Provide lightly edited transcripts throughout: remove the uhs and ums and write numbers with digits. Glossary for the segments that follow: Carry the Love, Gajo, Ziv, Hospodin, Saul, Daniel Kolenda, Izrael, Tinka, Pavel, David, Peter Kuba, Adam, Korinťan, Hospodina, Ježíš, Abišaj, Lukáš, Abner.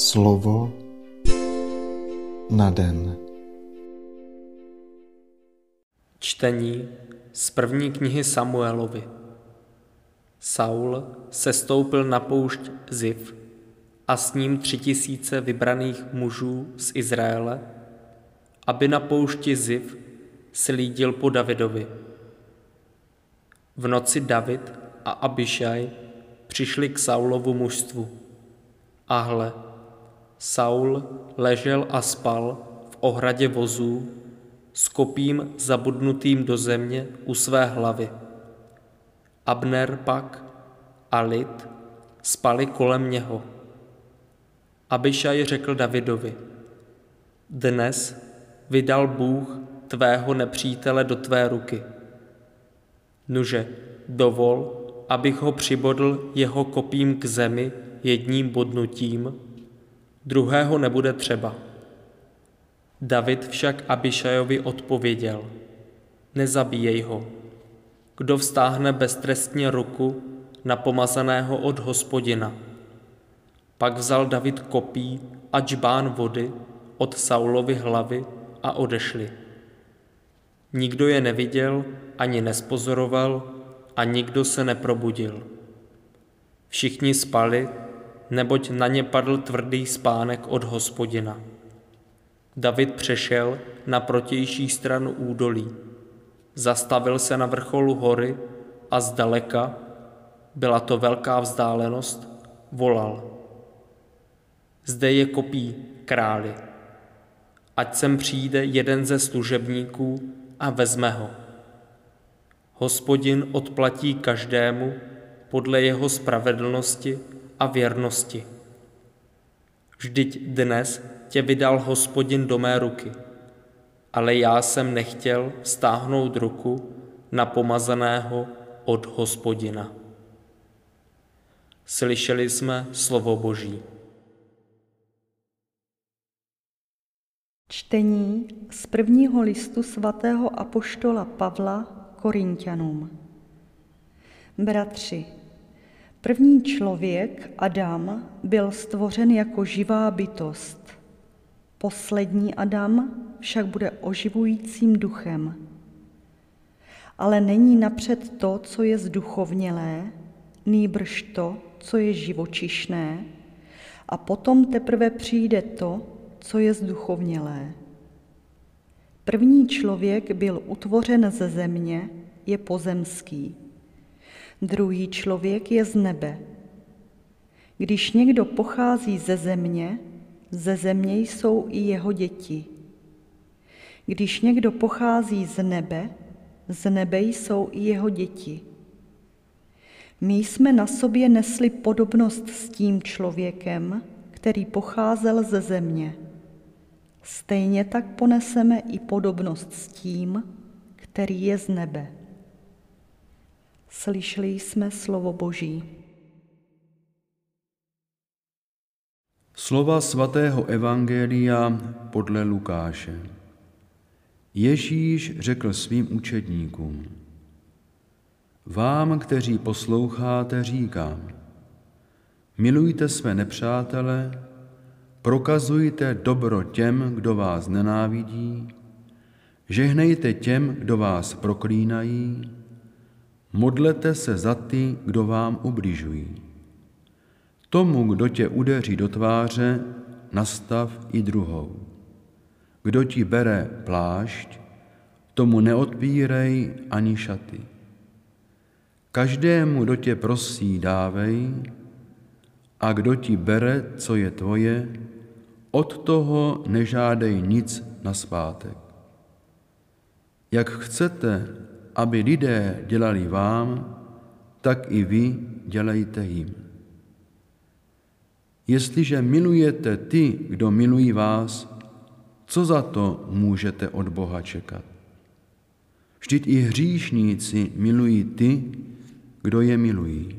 Slovo na den. Čtení z první knihy Samuelovi. Saul sestoupil na poušť Ziv a s ním 3000 vybraných mužů z Izraele, aby na poušti Ziv slídil po Davidovi. V noci David a Abišaj přišli k Saulovu mužstvu. A hle, Saul ležel a spal v ohradě vozů s kopím zabudnutým do země u své hlavy. Abner pak a lid spali kolem něho. Abišaj řekl Davidovi: Dnes vydal Bůh tvého nepřítele do tvé ruky. Nuže, dovol, abych ho přibodl jeho kopím k zemi jedním bodnutím, druhého nebude třeba. David však Abišajovi odpověděl: Nezabíjej ho. Kdo vztáhne beztrestně ruku na pomazaného od Hospodina? Pak vzal David kopí a džbán vody od Saulovy hlavy a odešli. Nikdo je neviděl ani nespozoroval a nikdo se neprobudil. Všichni spali, neboť na ně padl tvrdý spánek od Hospodina. David přešel na protější stranu údolí. Zastavil se na vrcholu hory a zdaleka, byla to velká vzdálenost, volal: Zde je kopí, králi. Ať sem přijde jeden ze služebníků a vezme ho. Hospodin odplatí každému podle jeho spravedlnosti a věrnosti. Vždyť dnes tě vydal Hospodin do mé ruky, ale já jsem nechtěl stáhnout ruku na pomazaného od Hospodina. Slyšeli jsme slovo Boží. Čtení z prvního listu svatého apoštola Pavla Korinťanům. Bratři, první člověk, Adam, byl stvořen jako živá bytost. Poslední Adam však bude oživujícím duchem. Ale není napřed to, co je zduchovnělé, nýbrž to, co je živočišné, a potom teprve přijde to, co je zduchovnělé. První člověk byl utvořen ze země, je pozemský. Druhý člověk je z nebe. Když někdo pochází ze země jsou i jeho děti. Když někdo pochází z nebe jsou i jeho děti. My jsme na sobě nesli podobnost s tím člověkem, který pocházel ze země. Stejně tak poneseme i podobnost s tím, který je z nebe. Slyšeli jsme slovo Boží. Slova svatého evangelia podle Lukáše. Ježíš řekl svým učedníkům: Vám, kteří posloucháte, říkám, milujte své nepřátele, prokazujte dobro těm, kdo vás nenávidí, žehnejte těm, kdo vás proklínají, modlete se za ty, kdo vám ubližují. Tomu, kdo tě udeří do tváře, nastav i druhou. Kdo ti bere plášť, tomu neodpírej ani šaty. Každému, kdo tě prosí, dávej, a kdo ti bere, co je tvoje, od toho nežádej nic nazpátek. Jak chcete, aby lidé dělali vám, tak i vy dělejte jim. Jestliže milujete ty, kdo milují vás, co za to můžete od Boha čekat? Vždyť i hříšníci milují ty, kdo je milují.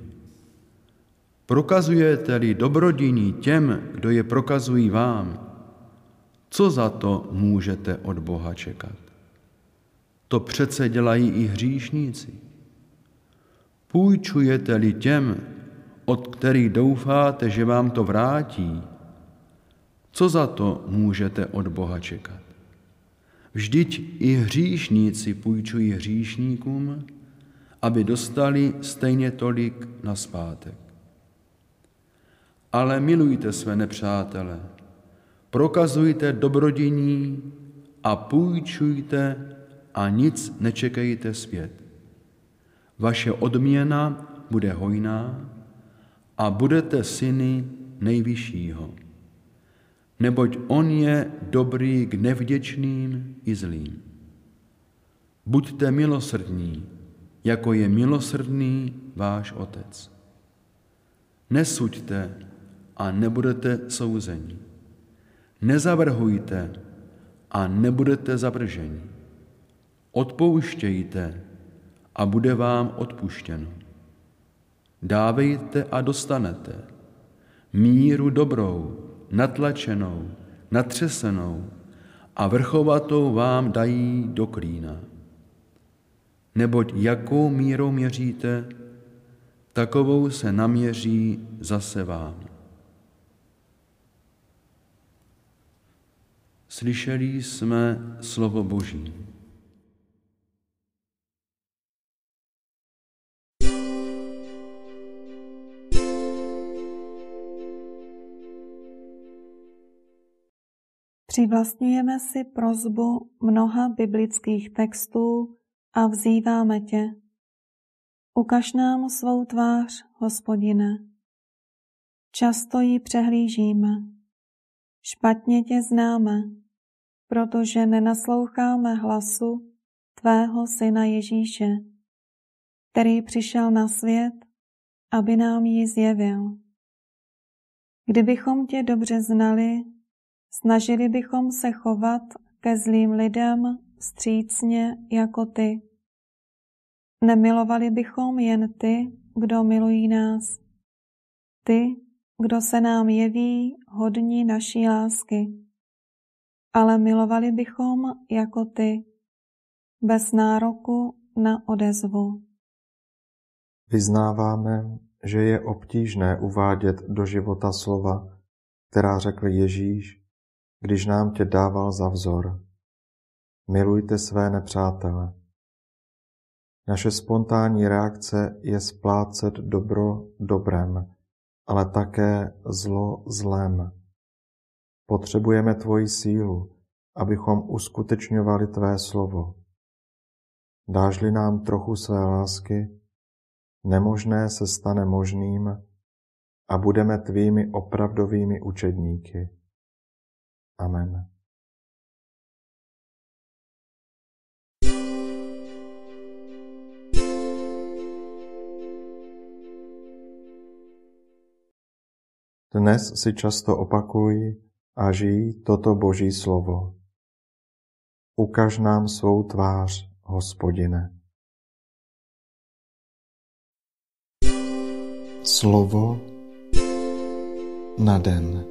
Prokazujete-li dobrodiní těm, kdo je prokazují vám, co za to můžete od Boha čekat? To přece dělají i hříšníci. Půjčujete-li těm, od kterých doufáte, že vám to vrátí, Co za to můžete od Boha čekat? Vždyť i hříšníci půjčují hříšníkům, aby dostali stejně tolik nazpátek. Ale milujte své nepřátele, prokazujte dobrodiní a půjčujte a nic nečekejte zpět. Vaše odměna bude hojná a budete syny Nejvyššího, neboť on je dobrý k nevděčným i zlým. Buďte milosrdní, jako je milosrdný váš Otec. Nesuďte a nebudete souzeni. Nezavrhujte a nebudete zavrženi. Odpouštějte a bude vám odpuštěno. Dávejte a dostanete. Míru dobrou, natlačenou, natřesenou a vrchovatou vám dají do klína. Neboť jakou mírou měříte, takovou se naměří zase vám. Slyšeli jsme slovo Boží. Přivlastňujeme si prosbu mnoha biblických textů a vzýváme tě. Ukaž nám svou tvář, Hospodine. Často ji přehlížíme. Špatně tě známe, protože nenasloucháme hlasu tvého syna Ježíše, který přišel na svět, aby nám ji zjevil. Kdybychom tě dobře znali, snažili bychom se chovat ke zlým lidem vstřícně jako ty. Nemilovali bychom jen ty, kdo milují nás. Ty, kdo se nám jeví hodní naší lásky. Ale milovali bychom jako ty, bez nároku na odezvu. Vyznáváme, že je obtížné uvádět do života slova, která řekl Ježíš, když nám tě dával za vzor. Milujte své nepřátele. Naše spontánní reakce je splácet dobro dobrem, ale také zlo zlem. Potřebujeme tvoji sílu, abychom uskutečňovali tvé slovo. Dáš-li nám trochu své lásky, nemožné se stane možným a budeme tvými opravdovými učedníky. Amen. Dnes si často opakuj a žij toto Boží slovo. Ukaž nám svou tvář, Hospodine. Slovo na den.